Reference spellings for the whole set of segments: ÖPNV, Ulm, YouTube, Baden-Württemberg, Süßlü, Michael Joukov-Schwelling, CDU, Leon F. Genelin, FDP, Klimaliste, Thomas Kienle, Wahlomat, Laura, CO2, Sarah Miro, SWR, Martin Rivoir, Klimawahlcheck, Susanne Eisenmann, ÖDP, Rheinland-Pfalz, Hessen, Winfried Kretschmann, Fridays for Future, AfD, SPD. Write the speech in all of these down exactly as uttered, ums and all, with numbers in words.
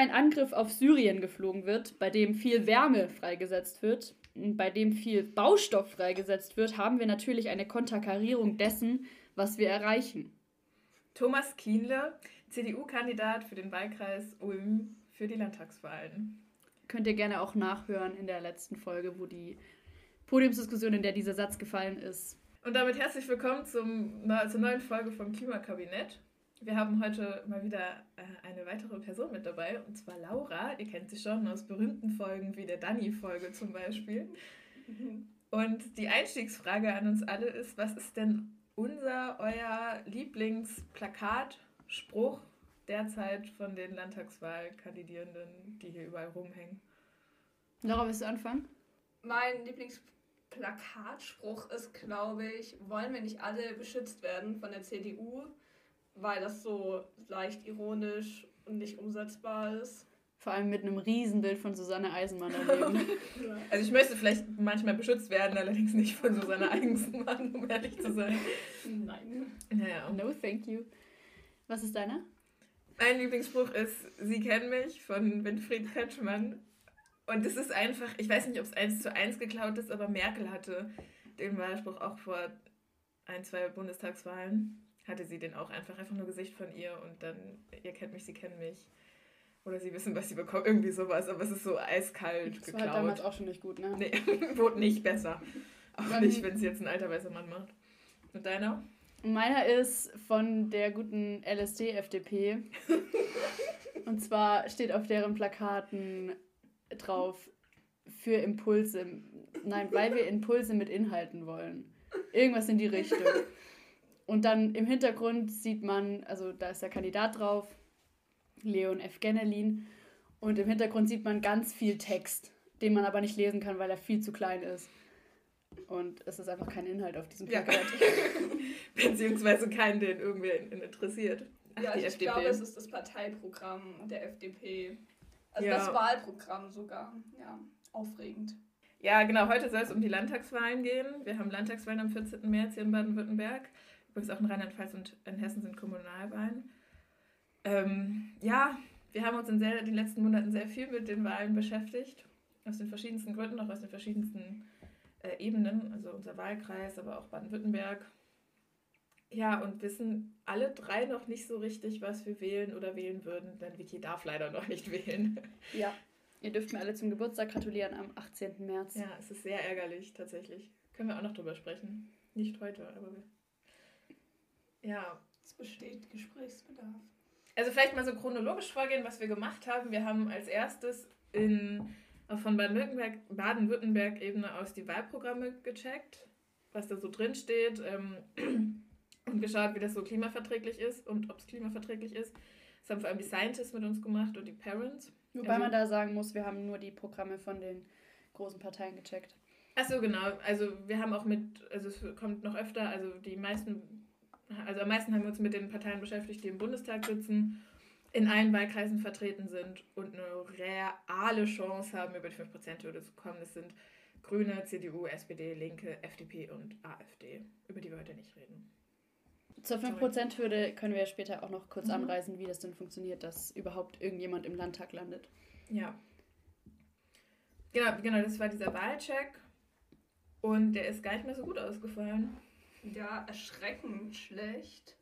ein Angriff auf Syrien geflogen wird, bei dem viel Wärme freigesetzt wird, bei dem viel Baustoff freigesetzt wird, haben wir natürlich eine Konterkarierung dessen, was wir erreichen. Thomas Kienle, C D U-Kandidat für den Wahlkreis Ulm für die Landtagswahlen. Könnt ihr gerne auch nachhören in der letzten Folge, wo die Podiumsdiskussion, in der dieser Satz gefallen ist. Und damit herzlich willkommen zum, zur neuen Folge vom Klimakabinett. Wir haben heute mal wieder eine weitere Person mit dabei, und zwar Laura. Ihr kennt sie schon aus berühmten Folgen wie der Dani-Folge zum Beispiel. Und die Einstiegsfrage an uns alle ist, was ist denn unser, euer Lieblingsplakat, Spruch derzeit von den Landtagswahlkandidierenden, die hier überall rumhängen? Laura, willst du anfangen? Mein Lieblingsplakatspruch ist, glaube ich, wollen wir nicht alle beschützt werden von der C D U, weil das so leicht ironisch und nicht umsetzbar ist. Vor allem mit einem Riesenbild von Susanne Eisenmann daneben. Also ich möchte vielleicht manchmal beschützt werden, allerdings nicht von Susanne Eisenmann, um ehrlich zu sein. Nein. Naja. No thank you. Was ist deiner? Mein Lieblingsspruch ist, Sie kennen mich, von Winfried Kretschmann. Und das ist einfach, ich weiß nicht, ob es eins zu eins geklaut ist, aber Merkel hatte den Wahlspruch auch vor ein, zwei Bundestagswahlen. Hatte sie den auch einfach, einfach nur Gesicht von ihr und dann, ihr kennt mich, sie kennen mich. Oder sie wissen, was sie bekommen, irgendwie sowas, aber es ist so eiskalt das geklaut. Das war halt damals auch schon nicht gut, ne? Nee, wurde nicht besser. Auch ähm, nicht, wenn es jetzt ein alter weißer Mann macht. Und deiner? Meiner ist von der guten L S D F D P. Und zwar steht auf deren Plakaten drauf, für Impulse, nein, weil wir Impulse mit Inhalten wollen. Irgendwas in die Richtung. Und dann im Hintergrund sieht man, also da ist der Kandidat drauf, Leon F. Genelin. Und im Hintergrund sieht man ganz viel Text, den man aber nicht lesen kann, weil er viel zu klein ist. Und es ist einfach kein Inhalt auf diesem Plakat. Ja. Beziehungsweise keinen, den irgendwer interessiert. Ach, ja, ich F D P. Glaube, es ist das Parteiprogramm der F D P. Also ja. Das Wahlprogramm sogar. Ja, aufregend. Ja, genau. Heute soll es um die Landtagswahlen gehen. Wir haben Landtagswahlen am vierzehnten März hier in Baden-Württemberg. Übrigens auch in Rheinland-Pfalz und in Hessen sind Kommunalwahlen. Ähm, ja, wir haben uns in, sehr, in den letzten Monaten sehr viel mit den Wahlen beschäftigt. Aus den verschiedensten Gründen, auch aus den verschiedensten äh, Ebenen. Also unser Wahlkreis, aber auch Baden-Württemberg. Ja, und wissen alle drei noch nicht so richtig, was wir wählen oder wählen würden. Denn Vicky darf leider noch nicht wählen. Ja, ihr dürft mir alle zum Geburtstag gratulieren am achtzehnten März. Ja, es ist sehr ärgerlich, tatsächlich. Können wir auch noch drüber sprechen. Nicht heute, aber... Ja. Es besteht Gesprächsbedarf. Also vielleicht mal so chronologisch vorgehen, was wir gemacht haben. Wir haben als erstes in, von Baden-Württemberg, Baden-Württemberg-Ebene aus die Wahlprogramme gecheckt, was da so drin steht, ähm, und geschaut, wie das so klimaverträglich ist und ob es klimaverträglich ist. Das haben vor allem die Scientists mit uns gemacht und die Parents. Wobei also, man da sagen muss, wir haben nur die Programme von den großen Parteien gecheckt. Ach so, genau. Also wir haben auch mit, also es kommt noch öfter, also die meisten... Also am meisten haben wir uns mit den Parteien beschäftigt, die im Bundestag sitzen, in allen Wahlkreisen vertreten sind und eine reale Chance haben, über die fünf Prozent-Hürde zu kommen. Das sind Grüne, C D U, S P D, Linke, F D P und A f D, über die wir heute nicht reden. Zur fünf Prozent-Hürde können wir später auch noch kurz mhm. anreißen, wie das denn funktioniert, dass überhaupt irgendjemand im Landtag landet. Ja. Genau, genau, das war dieser Wahlcheck und der ist gar nicht mehr so gut ausgefallen. Ja, erschreckend schlecht.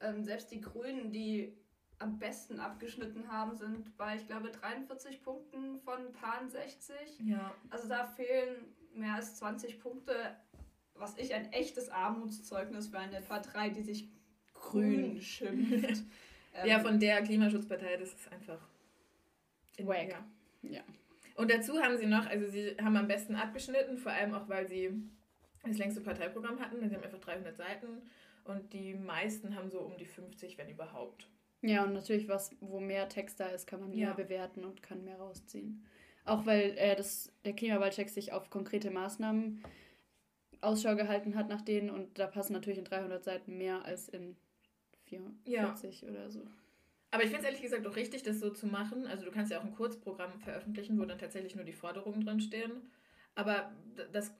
Ähm, selbst die Grünen, die am besten abgeschnitten haben, sind bei, ich glaube, dreiundvierzig Punkten von ein paar sechzig. Ja. Also da fehlen mehr als zwanzig Punkte, was ich ein echtes Armutszeugnis für eine Partei, die sich grün, grün schimpft. ähm, ja, von der Klimaschutzpartei, das ist einfach... Wack. Ja. Ja. Und dazu haben sie noch, also sie haben am besten abgeschnitten, vor allem auch, weil sie... das längste Parteiprogramm hatten. Sie haben einfach dreihundert Seiten und die meisten haben so um die fünfzig, wenn überhaupt. Ja, und natürlich was, wo mehr Text da ist, kann man mehr ja. bewerten und kann mehr rausziehen. Auch weil äh, das, der Klimawahlcheck sich auf konkrete Maßnahmen Ausschau gehalten hat nach denen und da passen natürlich in dreihundert Seiten mehr als in vierundvierzig ja. oder so. Aber ich finde es ehrlich gesagt auch richtig, das so zu machen. Also du kannst ja auch ein Kurzprogramm veröffentlichen, wo dann tatsächlich nur die Forderungen drin stehen. Aber das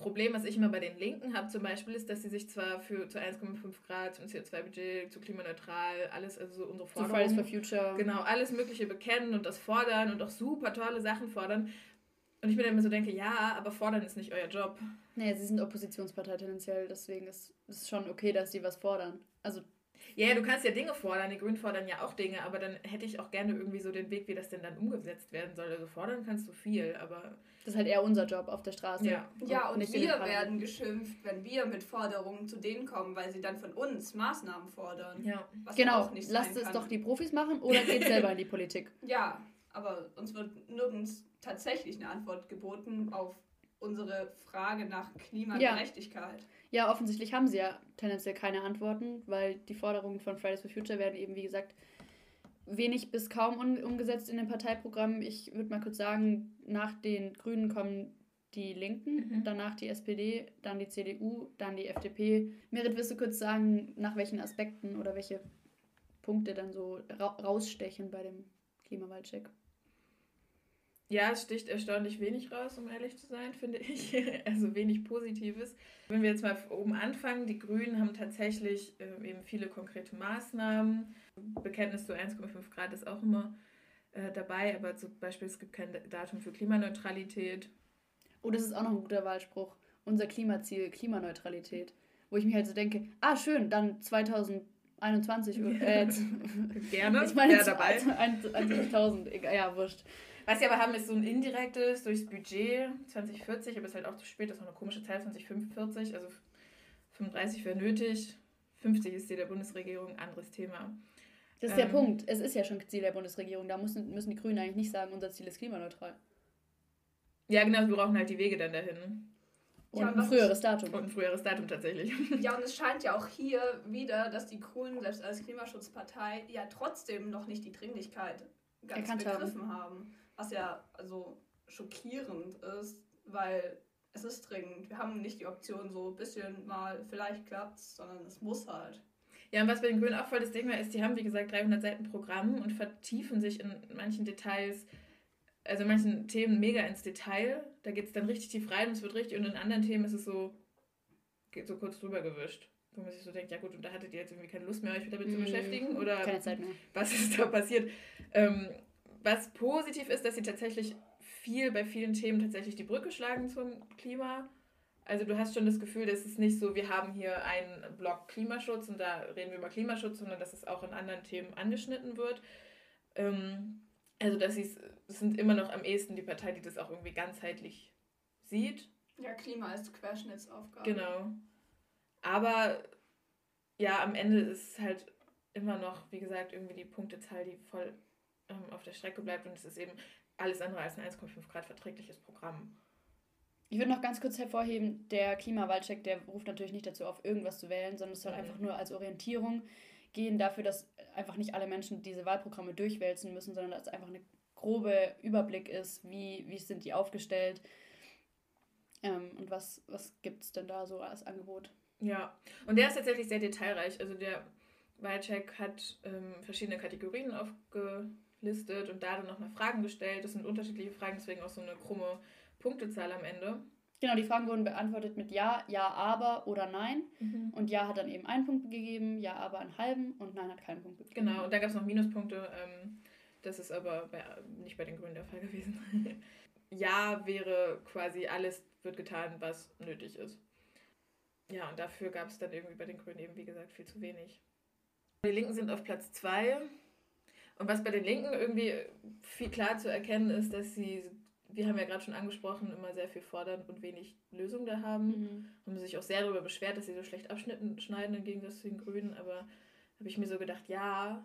Problem, was ich immer bei den Linken habe zum Beispiel, ist, dass sie sich zwar für zu eins Komma fünf Grad, zum C O zwei Budget, zu klimaneutral, alles, also so unsere Forderungen, zu Fridays for Future, genau, alles Mögliche bekennen und das fordern und auch super tolle Sachen fordern. Und ich mir dann immer so denke, ja, aber fordern ist nicht euer Job. Naja, sie sind Oppositionspartei tendenziell, deswegen ist es schon okay, dass sie was fordern. Also ja, yeah, du kannst ja Dinge fordern, die Grünen fordern ja auch Dinge, aber dann hätte ich auch gerne irgendwie so den Weg, wie das denn dann umgesetzt werden soll. Also fordern kannst du viel, aber... Das ist halt eher unser Job auf der Straße. Ja, ja und, und nicht wir werden geschimpft, wenn wir mit Forderungen zu denen kommen, weil sie dann von uns Maßnahmen fordern. Ja, was genau, auch nicht lasst es kann. Doch die Profis machen oder geht selber in die Politik. Ja, aber uns wird nirgends tatsächlich eine Antwort geboten auf unsere Frage nach Klimagerechtigkeit. Ja. Ja, offensichtlich haben sie ja tendenziell keine Antworten, weil die Forderungen von Fridays for Future werden eben, wie gesagt, wenig bis kaum un- umgesetzt in den Parteiprogrammen. Ich würde mal kurz sagen, nach den Grünen kommen die Linken, mhm. danach die S P D, dann die C D U, dann die F D P. Merit, wirst du kurz sagen, nach welchen Aspekten oder welche Punkte dann so ra- rausstechen bei dem Klimawahlcheck? Ja, es sticht erstaunlich wenig raus, um ehrlich zu sein, finde ich. Also wenig Positives. Wenn wir jetzt mal oben anfangen, die Grünen haben tatsächlich äh, eben viele konkrete Maßnahmen. Bekenntnis zu eins Komma fünf Grad ist auch immer äh, dabei, aber zum Beispiel es gibt kein Datum für Klimaneutralität. Oh, das ist auch noch ein guter Wahlspruch. Unser Klimaziel, Klimaneutralität. Wo ich mir halt so denke, ah schön, dann zweitausendeinundzwanzig. Äh, Gerne, ich meine, ja, dabei. einundzwanzigtausend, ja, wurscht. Was sie aber haben, ist so ein indirektes durchs Budget zwanzig vierzig, aber es ist halt auch zu spät, das ist noch eine komische Zahl, zwanzig fünfundvierzig, also fünfunddreißig wäre nötig, fünfzig ist Ziel der Bundesregierung, anderes Thema. Das ist ähm, der Punkt, es ist ja schon Ziel der Bundesregierung, da müssen, müssen die Grünen eigentlich nicht sagen, unser Ziel ist klimaneutral. Ja genau, wir brauchen halt die Wege dann dahin. Und ja, ein früheres Datum. Und ein früheres Datum tatsächlich. Ja, und es scheint ja auch hier wieder, dass die Grünen, selbst als Klimaschutzpartei, ja trotzdem noch nicht die Dringlichkeit ganz Erkannt begriffen haben. haben. Was ja also schockierend ist, weil es ist dringend. Wir haben nicht die Option so ein bisschen mal, vielleicht klappt's, sondern es muss halt. Ja, und was bei den Grünen auch voll das Ding war, ist, die haben wie gesagt dreihundert Seiten Programm und vertiefen sich in manchen Details, also in manchen Themen mega ins Detail. Da geht's dann richtig tief rein und es wird richtig, und in anderen Themen ist es so, geht so kurz drüber gewischt. Wo man sich so denkt, ja gut, und da hattet ihr jetzt irgendwie keine Lust mehr, euch damit mmh, zu beschäftigen? Oder keine Zeit mehr. Was ist da passiert? Ähm, Was positiv ist, dass sie tatsächlich viel bei vielen Themen tatsächlich die Brücke schlagen zum Klima. Also du hast schon das Gefühl, dass es nicht so, wir haben hier einen Block Klimaschutz und da reden wir über Klimaschutz, sondern dass es auch in anderen Themen angeschnitten wird. Also dass sie es sind immer noch am ehesten die Partei, die das auch irgendwie ganzheitlich sieht. Ja, Klima ist Querschnittsaufgabe. Genau. Aber ja, am Ende ist es halt immer noch, wie gesagt, irgendwie die Punktezahl, die voll auf der Strecke bleibt, und es ist eben alles andere als ein eins Komma fünf Grad verträgliches Programm. Ich würde noch ganz kurz hervorheben, der Klimawahlcheck, der ruft natürlich nicht dazu auf, irgendwas zu wählen, sondern es soll einfach nur als Orientierung gehen dafür, dass einfach nicht alle Menschen diese Wahlprogramme durchwälzen müssen, sondern dass einfach ein grober Überblick ist, wie, wie sind die aufgestellt ähm, und was, was gibt es denn da so als Angebot. Ja, und der ist tatsächlich sehr detailreich. Also der Wahlcheck hat ähm, verschiedene Kategorien aufge listet und da dann noch mal Fragen gestellt. Das sind unterschiedliche Fragen, deswegen auch so eine krumme Punktezahl am Ende. Genau, die Fragen wurden beantwortet mit Ja, Ja, Aber oder Nein. Mhm. Und Ja hat dann eben einen Punkt gegeben, Ja, Aber einen halben und Nein hat keinen Punkt gegeben. Genau, und da gab es noch Minuspunkte. Ähm, das ist aber bei, nicht bei den Grünen der Fall gewesen. Ja wäre quasi, alles wird getan, was nötig ist. Ja, und dafür gab es dann irgendwie bei den Grünen eben, wie gesagt, viel zu wenig. Die Linken sind auf Platz zwei. Und was bei den Linken irgendwie viel klar zu erkennen ist, dass sie, wir haben ja gerade schon angesprochen, immer sehr viel fordern und wenig Lösung da haben. Mhm. Haben sich auch sehr darüber beschwert, dass sie so schlecht abschnitten, schneiden im Gegensatz zu den Grünen. Aber habe ich mir so gedacht, ja,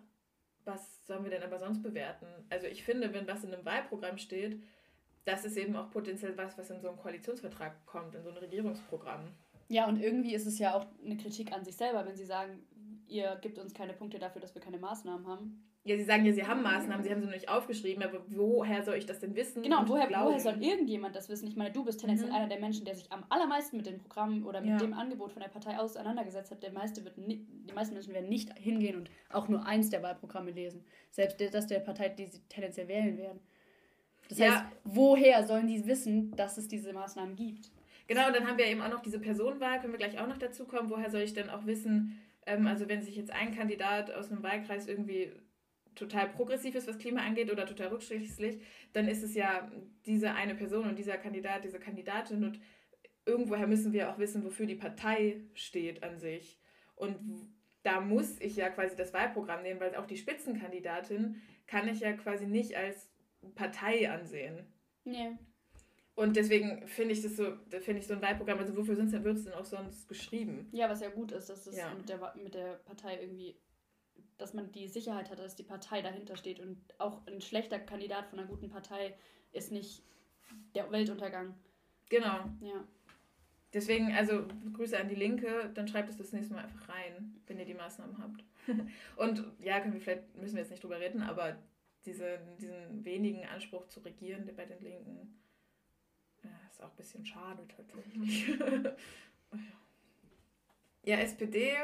was sollen wir denn aber sonst bewerten? Also ich finde, wenn was in einem Wahlprogramm steht, das ist eben auch potenziell was, was in so einen Koalitionsvertrag kommt, in so ein Regierungsprogramm. Ja, und irgendwie ist es ja auch eine Kritik an sich selber, wenn sie sagen, ihr gebt uns keine Punkte dafür, dass wir keine Maßnahmen haben. Ja, sie sagen ja, sie haben Maßnahmen, sie haben sie noch nicht aufgeschrieben, aber woher soll ich das denn wissen? Genau, und woher, woher soll irgendjemand das wissen? Ich meine, du bist tendenziell mhm. einer der Menschen, der sich am allermeisten mit den Programmen oder mit ja. dem Angebot von der Partei auseinandergesetzt hat. Der meiste wird ni- die meisten Menschen werden nicht hingehen und auch nur eins der Wahlprogramme lesen. Selbst das der Partei, die sie tendenziell wählen werden. Das ja. heißt, woher sollen die wissen, dass es diese Maßnahmen gibt? Genau, und dann haben wir eben auch noch diese Personenwahl, können wir gleich auch noch dazu kommen. Woher soll ich denn auch wissen, ähm, also wenn sich jetzt ein Kandidat aus einem Wahlkreis irgendwie total progressiv ist, was Klima angeht, oder total rückschrittlich, dann ist es ja diese eine Person und dieser Kandidat, diese Kandidatin, und irgendwoher müssen wir auch wissen, wofür die Partei steht an sich. Und da muss ich ja quasi das Wahlprogramm nehmen, weil auch die Spitzenkandidatin kann ich ja quasi nicht als Partei ansehen. Nee. Und deswegen finde ich das so, finde ich so ein Wahlprogramm, also wofür sonst wird es denn auch sonst geschrieben? Ja, was ja gut ist, dass das ja mit der, mit der Partei irgendwie, dass man die Sicherheit hat, dass die Partei dahinter steht, und auch ein schlechter Kandidat von einer guten Partei ist nicht der Weltuntergang. Genau. Ja. Deswegen, also Grüße an die Linke, dann schreibt es das nächste Mal einfach rein, wenn ihr die Maßnahmen habt. Und ja, können wir vielleicht, müssen wir jetzt nicht drüber reden, aber diese, diesen wenigen Anspruch zu regieren bei den Linken, ja, ist auch ein bisschen schade tatsächlich. Ja, S P D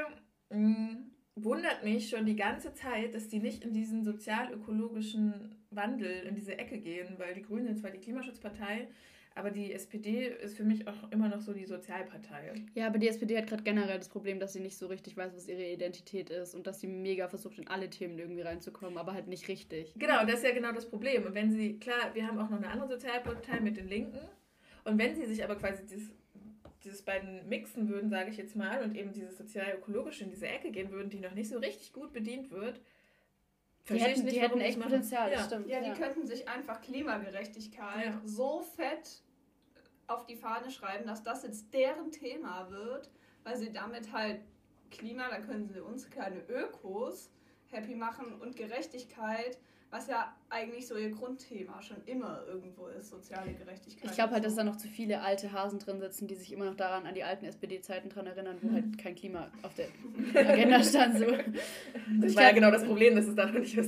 mh, wundert mich schon die ganze Zeit, dass die nicht in diesen sozial-ökologischen Wandel, in diese Ecke gehen, weil die Grünen sind zwar die Klimaschutzpartei, aber die S P D ist für mich auch immer noch so die Sozialpartei. Ja, aber die S P D hat gerade generell das Problem, dass sie nicht so richtig weiß, was ihre Identität ist, und dass sie mega versucht, in alle Themen irgendwie reinzukommen, aber halt nicht richtig. Genau, das ist ja genau das Problem. Und wenn sie, klar, wir haben auch noch eine andere Sozialpartei mit den Linken, und wenn sie sich aber quasi dieses, dieses beiden mixen würden, sage ich jetzt mal, und eben dieses sozial-ökologische in diese Ecke gehen würden, die noch nicht so richtig gut bedient wird, Die hätten, nicht, die hätten echt Potenzial, das ja. stimmt. Ja, die ja. könnten sich einfach Klimagerechtigkeit ja. so fett auf die Fahne schreiben, dass das jetzt deren Thema wird, weil sie damit halt Klima, da können sie uns kleine Ökos happy machen, und Gerechtigkeit, was ja eigentlich so ihr Grundthema schon immer irgendwo ist, soziale Gerechtigkeit. Ich glaube halt, dass da noch zu viele alte Hasen drin sitzen, die sich immer noch daran an die alten S P D-Zeiten dran erinnern, wo halt kein Klima auf der Agenda stand. So. Das war ja genau das Problem, dass es da noch nicht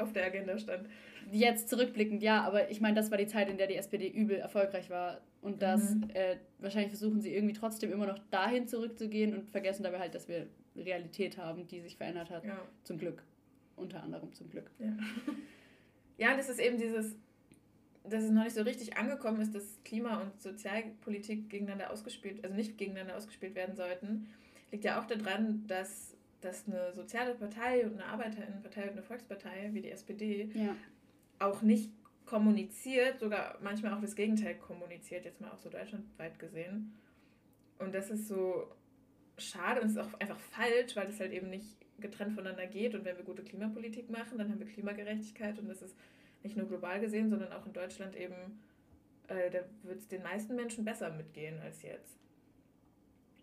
auf der Agenda stand. Jetzt zurückblickend, ja, aber ich meine, das war die Zeit, in der die S P D übel erfolgreich war, und das mhm. äh, wahrscheinlich versuchen sie irgendwie trotzdem immer noch dahin zurückzugehen und vergessen dabei halt, dass wir Realität haben, die sich verändert hat, ja. zum Glück. Unter anderem zum Glück. Ja. ja, das ist eben dieses, dass es noch nicht so richtig angekommen ist, dass Klima- und Sozialpolitik gegeneinander ausgespielt, also nicht gegeneinander ausgespielt werden sollten, liegt ja auch daran, dass, dass eine soziale Partei und eine Arbeiterinnenpartei und eine Volkspartei wie die S P D ja. auch nicht kommuniziert, sogar manchmal auch das Gegenteil kommuniziert, jetzt mal auch so deutschlandweit gesehen. Und das ist so schade und ist auch einfach falsch, weil das halt eben nicht getrennt voneinander geht, und wenn wir gute Klimapolitik machen, dann haben wir Klimagerechtigkeit, und das ist nicht nur global gesehen, sondern auch in Deutschland eben, äh, da wird es den meisten Menschen besser mitgehen als jetzt.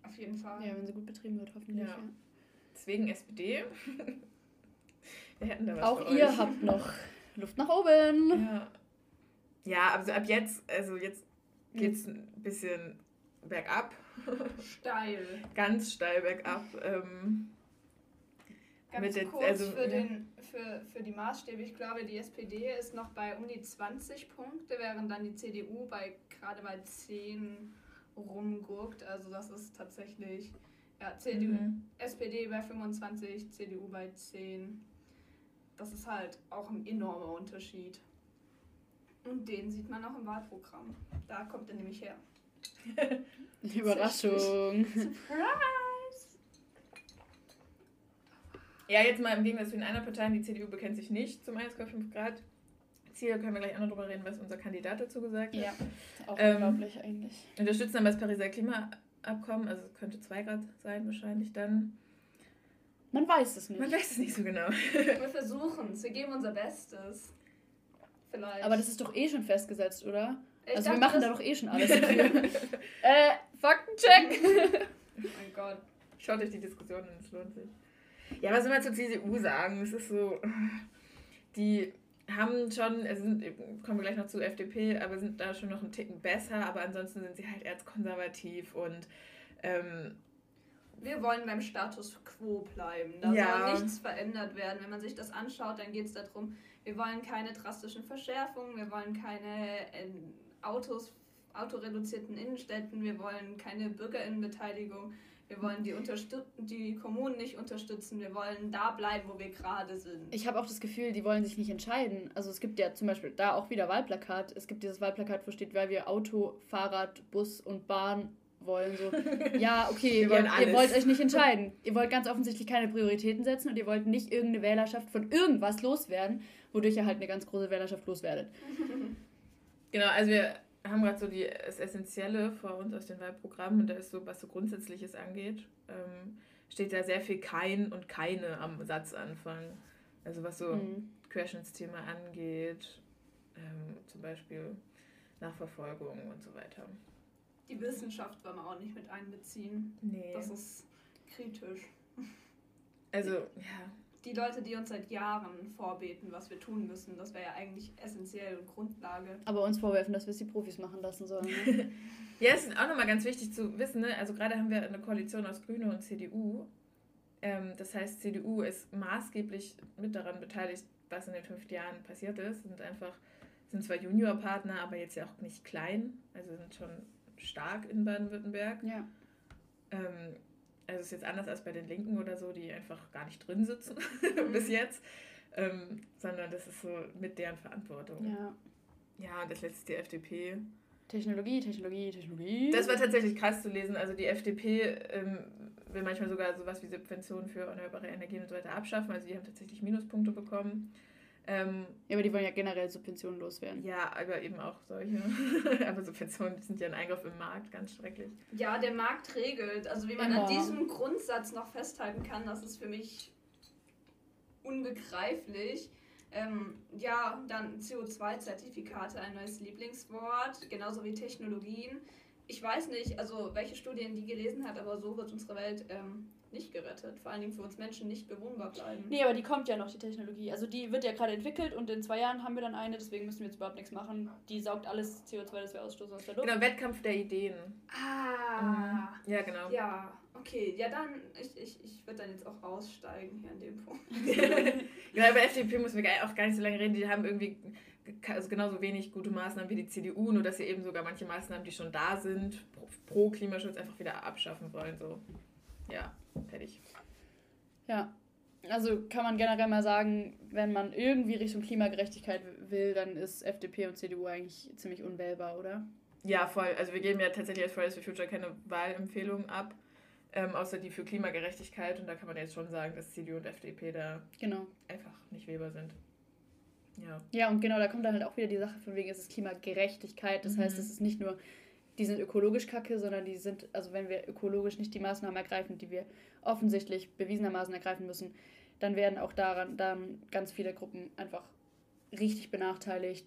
Auf jeden Fall. Ja, wenn sie gut betrieben wird, hoffentlich. Ja. Ja. Deswegen S P D. Wir hätten da was auch für euch. Auch ihr habt noch Luft nach oben. Ja, ja, also ab jetzt, also jetzt geht es ein bisschen bergab. Steil. Ganz steil bergab. Ähm, Ganz mit kurz also, für, den, für, für die Maßstäbe, ich glaube, die S P D ist noch bei um die zwanzig Punkte, während dann die C D U bei gerade mal zehn rumguckt. Also das ist tatsächlich, ja, C D U, mhm. S P D bei fünfundzwanzig, C D U bei zehn. Das ist halt auch ein enormer Unterschied. Und den sieht man auch im Wahlprogramm. Da kommt er nämlich her. Überraschung. Surprise! Ja, jetzt mal im Gegensatz zu den anderen Parteien, die C D U bekennt sich nicht zum eins Komma fünf Grad Ziel, können wir gleich auch noch drüber reden, was unser Kandidat dazu gesagt hat. Ja, auch ähm, unglaublich eigentlich. Unterstützen dann das Pariser Klimaabkommen, also es könnte zwei Grad sein wahrscheinlich dann. Man weiß es nicht. Man weiß es nicht so genau. Wir versuchen es, wir geben unser Bestes. Vielleicht. Aber das ist doch eh schon festgesetzt, oder? Ich also dachte, wir machen da doch eh schon alles dafür. äh, Faktencheck! Oh mein Gott. Schaut euch die Diskussion an, es lohnt sich. Ja, was soll man zur C D U sagen? Es ist so, die haben schon, also sind, kommen wir gleich noch zu F D P, aber sind da schon noch einen Ticken besser, aber ansonsten sind sie halt erzkonservativ und ähm, wir wollen beim Status quo bleiben. Da ja. soll nichts verändert werden. Wenn man sich das anschaut, dann geht es darum, wir wollen keine drastischen Verschärfungen, wir wollen keine äh, Autos, autoreduzierten Innenstädten, wir wollen keine BürgerInnenbeteiligung. Wir wollen die, die Kommunen nicht unterstützen. Wir wollen da bleiben, wo wir gerade sind. Ich habe auch das Gefühl, die wollen sich nicht entscheiden. Also es gibt ja zum Beispiel da auch wieder Wahlplakat. Es gibt dieses Wahlplakat, wo steht, weil wir Auto, Fahrrad, Bus und Bahn wollen. So, ja, okay, ihr, ihr wollt euch nicht entscheiden. Ihr wollt ganz offensichtlich keine Prioritäten setzen und ihr wollt nicht irgendeine Wählerschaft von irgendwas loswerden, wodurch ihr halt eine ganz große Wählerschaft loswerdet. Genau, also wir haben gerade so die, das Essentielle vor uns aus den Wahlprogrammen, und da ist so, was so Grundsätzliches angeht, ähm, steht da sehr viel kein und keine am Satzanfang. Also was so mhm. Querschnittsthema angeht, ähm, zum Beispiel Nachverfolgung und so weiter. Die Wissenschaft wollen wir auch nicht mit einbeziehen. Nee. Das ist kritisch. Also, ja. Die Leute, die uns seit Jahren vorbeten, was wir tun müssen, das wäre ja eigentlich essentiell und Grundlage. Aber uns vorwerfen, dass wir es die Profis machen lassen sollen. Ne? Ja, es ist auch nochmal ganz wichtig zu wissen, ne? Also gerade haben wir eine Koalition aus Grüne und C D U. Ähm, das heißt, C D U ist maßgeblich mit daran beteiligt, was in den fünf Jahren passiert ist. Sind einfach, sind zwar Juniorpartner, aber jetzt ja auch nicht klein. Also sind schon stark in Baden-Württemberg. Ja. Ähm, Also ist jetzt anders als bei den Linken oder so, die einfach gar nicht drin sitzen bis jetzt, ähm, sondern das ist so mit deren Verantwortung. Ja, ja, und das letzte ist die F D P. Technologie, Technologie, Technologie. Das war tatsächlich krass zu lesen. Also die F D P ähm, will manchmal sogar sowas wie Subventionen für erneuerbare Energien und so weiter abschaffen. Also die haben tatsächlich Minuspunkte bekommen. Ähm, ja, aber die wollen ja generell Subventionen loswerden. Ja, aber eben auch solche. Aber Subventionen sind ja ein Eingriff im Markt, ganz schrecklich. Ja, der Markt regelt. Also wie man ja. an diesem Grundsatz noch festhalten kann, das ist für mich unbegreiflich. Ähm, ja, dann C O zwei Zertifikate, ein neues Lieblingswort, genauso wie Technologien. Ich weiß nicht, also welche Studien die gelesen hat, aber so wird unsere Welt ähm, nicht gerettet, vor allen Dingen für uns Menschen nicht bewohnbar bleiben. Nee, aber die kommt ja noch, die Technologie. Also die wird ja gerade entwickelt und in zwei Jahren haben wir dann eine, deswegen müssen wir jetzt überhaupt nichts machen. Die saugt alles C O zwei, das wir ausstoßen aus der Luft. Genau, Wettkampf der Ideen. Ah. Mhm. Ja, genau. Ja, okay. Ja, dann, ich, ich, ich würde dann jetzt auch aussteigen hier an dem Punkt. Genau, über F D P müssen wir auch gar nicht so lange reden. Die haben irgendwie also genauso wenig gute Maßnahmen wie die C D U, nur dass sie eben sogar manche Maßnahmen, die schon da sind, pro Klimaschutz einfach wieder abschaffen wollen. So. Ja, fertig. Ja, also kann man generell mal sagen, wenn man irgendwie Richtung Klimagerechtigkeit will, dann ist F D P und C D U eigentlich ziemlich unwählbar, oder? Ja, voll. Also wir geben ja tatsächlich als Fridays for Future keine Wahlempfehlungen ab, ähm, außer die für Klimagerechtigkeit. Und da kann man jetzt schon sagen, dass C D U und F D P da genau. einfach nicht wählbar sind. Ja. Ja, und genau, da kommt dann halt auch wieder die Sache von wegen, es ist Klimagerechtigkeit. Das mhm. heißt, es ist nicht nur... die sind ökologisch kacke, sondern die sind, also wenn wir ökologisch nicht die Maßnahmen ergreifen, die wir offensichtlich bewiesenermaßen ergreifen müssen, dann werden auch daran dann ganz viele Gruppen einfach richtig benachteiligt.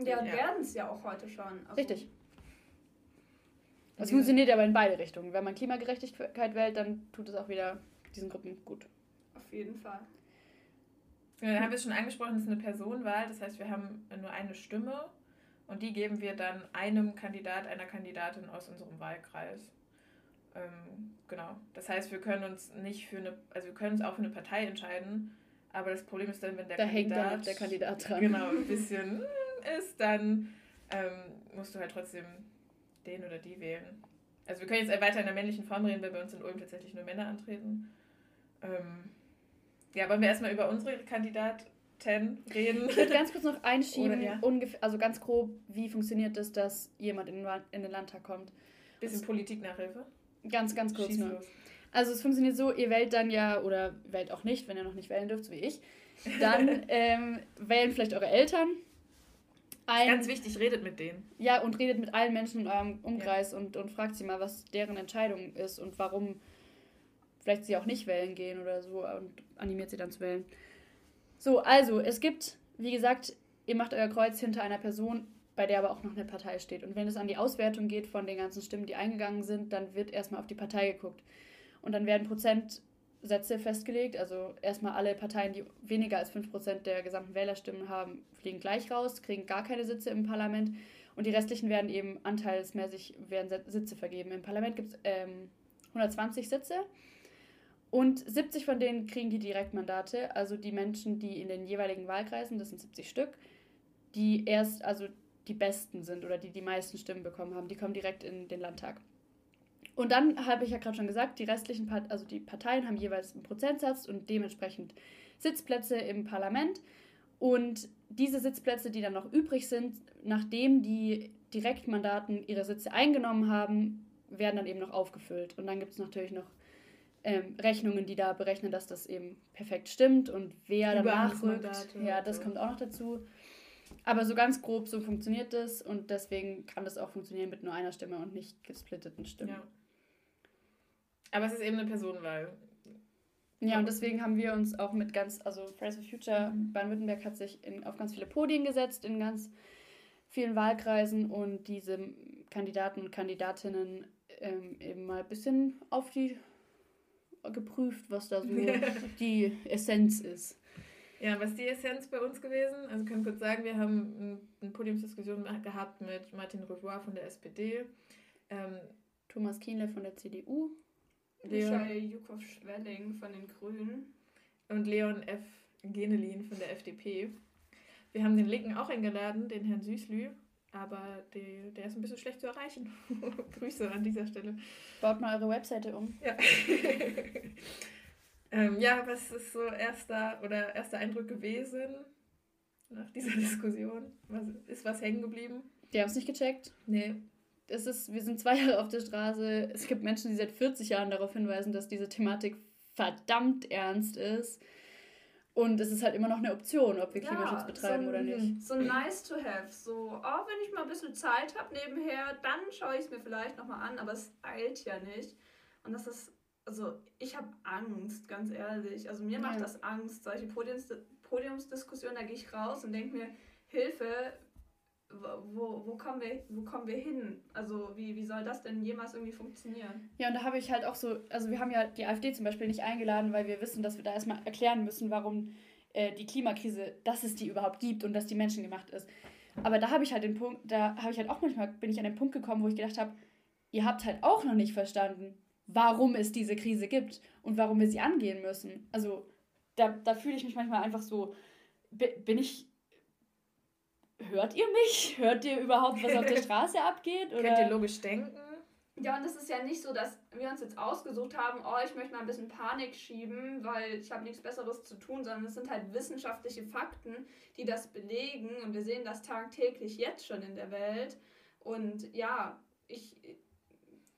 Ja, ja. Werden es ja auch heute schon. Also richtig. Es funktioniert aber in beide Richtungen. Wenn man Klimagerechtigkeit wählt, dann tut es auch wieder diesen Gruppen gut. Auf jeden Fall. Ja, dann haben wir es schon angesprochen, es ist eine Personenwahl, das heißt, wir haben nur eine Stimme. Und die geben wir dann einem Kandidat, einer Kandidatin aus unserem Wahlkreis. Ähm, genau. Das heißt, wir können uns nicht für eine, also wir können uns auch für eine Partei entscheiden, aber das Problem ist dann, wenn der da Kandidat... Da hängt dann der Kandidat dran. Genau, ein bisschen ist, dann ähm, musst du halt trotzdem den oder die wählen. Also wir können jetzt weiter in der männlichen Form reden, weil bei uns in Ulm tatsächlich nur Männer antreten. Ähm, ja, wollen wir erstmal über unsere Kandidat... reden. Ich würde ganz kurz noch einschieben, oder, ja. ungefähr, also ganz grob, wie funktioniert das, dass jemand in den Landtag kommt? Bisschen also, Politik-Nachhilfe? Ganz, ganz kurz nur. Also es funktioniert so, ihr wählt dann ja, oder wählt auch nicht, wenn ihr noch nicht wählen dürft, so wie ich, dann ähm, wählen vielleicht eure Eltern. Ein, ganz wichtig, redet mit denen. Ja, und redet mit allen Menschen in eurem Umkreis ja. und, und fragt sie mal, was deren Entscheidung ist und warum vielleicht sie auch nicht wählen gehen oder so und animiert sie dann zu wählen. So, also, es gibt, wie gesagt, ihr macht euer Kreuz hinter einer Person, bei der aber auch noch eine Partei steht. Und wenn es an die Auswertung geht von den ganzen Stimmen, die eingegangen sind, dann wird erstmal auf die Partei geguckt. Und dann werden Prozentsätze festgelegt, also erstmal alle Parteien, die weniger als fünf Prozent der gesamten Wählerstimmen haben, fliegen gleich raus, kriegen gar keine Sitze im Parlament. Und die restlichen werden eben anteilsmäßig werden Sitze vergeben. Im Parlament gibt es ähm, hundertzwanzig Sitze. Und siebzig von denen kriegen die Direktmandate, also die Menschen, die in den jeweiligen Wahlkreisen, das sind siebzig Stück, die erst also die Besten sind oder die die meisten Stimmen bekommen haben, die kommen direkt in den Landtag. Und dann habe ich ja gerade schon gesagt, die restlichen Part- also die Parteien haben jeweils einen Prozentsatz und dementsprechend Sitzplätze im Parlament. Und diese Sitzplätze, die dann noch übrig sind, nachdem die Direktmandaten ihre Sitze eingenommen haben, werden dann eben noch aufgefüllt. Und dann gibt es natürlich noch ähm, Rechnungen, die da berechnen, dass das eben perfekt stimmt und wer danach rückt. Ja, das kommt auch noch dazu. Aber so ganz grob, so funktioniert das und deswegen kann das auch funktionieren mit nur einer Stimme und nicht gesplitteten Stimmen. Ja. Aber es ist eben eine Personenwahl. Ja, und deswegen haben wir uns auch mit ganz, also Fridays for Future, Baden-Württemberg hat sich in, auf ganz viele Podien gesetzt, in ganz vielen Wahlkreisen und diese Kandidaten und Kandidatinnen ähm, eben mal ein bisschen auf die geprüft, was da so die Essenz ist. Ja, was die Essenz bei uns gewesen? Also können kurz sagen, wir haben eine Podiumsdiskussion gehabt mit Martin Rivoir von der S P D, ähm, Thomas Kienle von der C D U, Michael Joukov-Schwelling von den Grünen und Leon F. Genelin von der F D P. Wir haben den Linken auch eingeladen, den Herrn Süßlü, aber die, der ist ein bisschen schlecht zu erreichen. Grüße an dieser Stelle. Baut mal eure Webseite um. Ja. Ähm, ja, was ist so erster oder erster Eindruck gewesen nach dieser Diskussion? Was, ist was hängen geblieben? Die haben es nicht gecheckt. Nee. Es ist, wir sind zwei Jahre auf der Straße. Es gibt Menschen, die seit vierzig Jahren darauf hinweisen, dass diese Thematik verdammt ernst ist. Und es ist halt immer noch eine Option, ob wir Klimaschutz ja, betreiben so ein, oder nicht. So nice to have. So, oh, wenn ich mal ein bisschen Zeit habe nebenher, dann schaue ich es mir vielleicht nochmal an. Aber es eilt ja nicht. Und das ist... Also ich habe Angst, ganz ehrlich. Also mir macht das Angst, solche Podiums- Podiumsdiskussionen, da gehe ich raus und denke mir, Hilfe, wo, wo, kommen wir, wo kommen wir hin? Also wie, wie soll das denn jemals irgendwie funktionieren? Ja, und da habe ich halt auch so, also wir haben ja die AfD zum Beispiel nicht eingeladen, weil wir wissen, dass wir da erstmal erklären müssen, warum äh, die Klimakrise, dass es die überhaupt gibt und dass die menschengemacht ist. Aber da habe ich halt den Punkt, da habe ich halt auch manchmal, bin ich an den Punkt gekommen, wo ich gedacht habe, ihr habt halt auch noch nicht verstanden, warum es diese Krise gibt und warum wir sie angehen müssen. Also da, da fühle ich mich manchmal einfach so, bin ich, hört ihr mich? Hört ihr überhaupt, was auf der Straße abgeht? Oder? Könnt ihr logisch denken? Ja, und es ist ja nicht so, dass wir uns jetzt ausgesucht haben, oh, ich möchte mal ein bisschen Panik schieben, weil ich habe nichts Besseres zu tun, sondern es sind halt wissenschaftliche Fakten, die das belegen und wir sehen das tagtäglich jetzt schon in der Welt. Und ja, ich...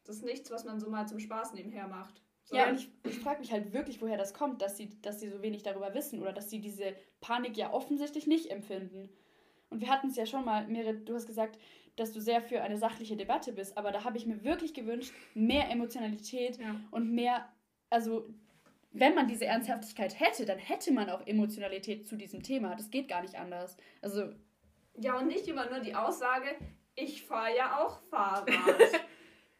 Das ist nichts, was man so mal zum Spaß nebenher macht. So. Ja, und ich, ich frage mich halt wirklich, woher das kommt, dass sie, dass sie so wenig darüber wissen oder dass sie diese Panik ja offensichtlich nicht empfinden. Und wir hatten es ja schon mal, Merit, du hast gesagt, dass du sehr für eine sachliche Debatte bist, aber da habe ich mir wirklich gewünscht, mehr Emotionalität ja. und mehr, also wenn man diese Ernsthaftigkeit hätte, dann hätte man auch Emotionalität zu diesem Thema. Das geht gar nicht anders. Also ja, und nicht immer nur die Aussage, ich fahre ja auch Fahrrad.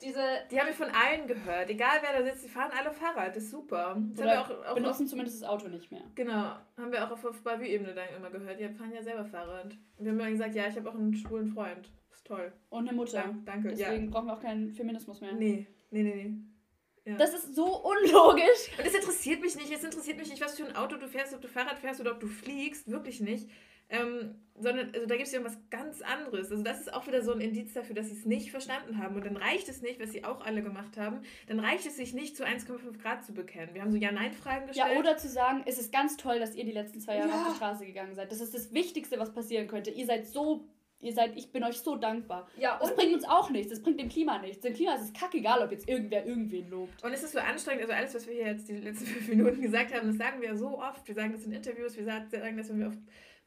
Diese, die habe ich von allen gehört. Egal wer da sitzt, die fahren alle Fahrrad. Das ist super. Das haben wir auch, auch benutzen auf, zumindest das Auto nicht mehr. Genau. Haben wir auch auf, auf Bavü-Ebene dann immer gehört. Die fahren ja selber Fahrrad. Wir haben immer gesagt, ja, ich habe auch einen schwulen Freund. Das ist toll. Und eine Mutter. Ja, danke. Deswegen ja. brauchen wir auch keinen Feminismus mehr. Nee, nee, nee, nee. Ja. Das ist so unlogisch. Und es interessiert mich nicht. Es interessiert mich nicht, was für ein Auto du fährst, ob du Fahrrad fährst oder ob du fliegst. Wirklich nicht. Ähm, sondern also da gibt es ja was ganz anderes. Also das ist auch wieder so ein Indiz dafür, dass sie es nicht verstanden haben. Und dann reicht es nicht, was sie auch alle gemacht haben, dann reicht es sich nicht, zu eins Komma fünf Grad zu bekennen. Wir haben so Ja-Nein-Fragen gestellt. Ja, oder zu sagen, es ist ganz toll, dass ihr die letzten zwei Jahre ja. auf die Straße gegangen seid. Das ist das Wichtigste, was passieren könnte. Ihr seid so, ihr seid, ich bin euch so dankbar. Ja, das bringt uns auch nichts, das bringt dem Klima nichts. Dem Klima ist es kackegal, ob jetzt irgendwer irgendwen lobt. Und es ist so anstrengend, also alles, was wir hier jetzt die letzten fünf Minuten gesagt haben, das sagen wir ja so oft. Wir sagen das in Interviews, wir sagen das, wenn wir auf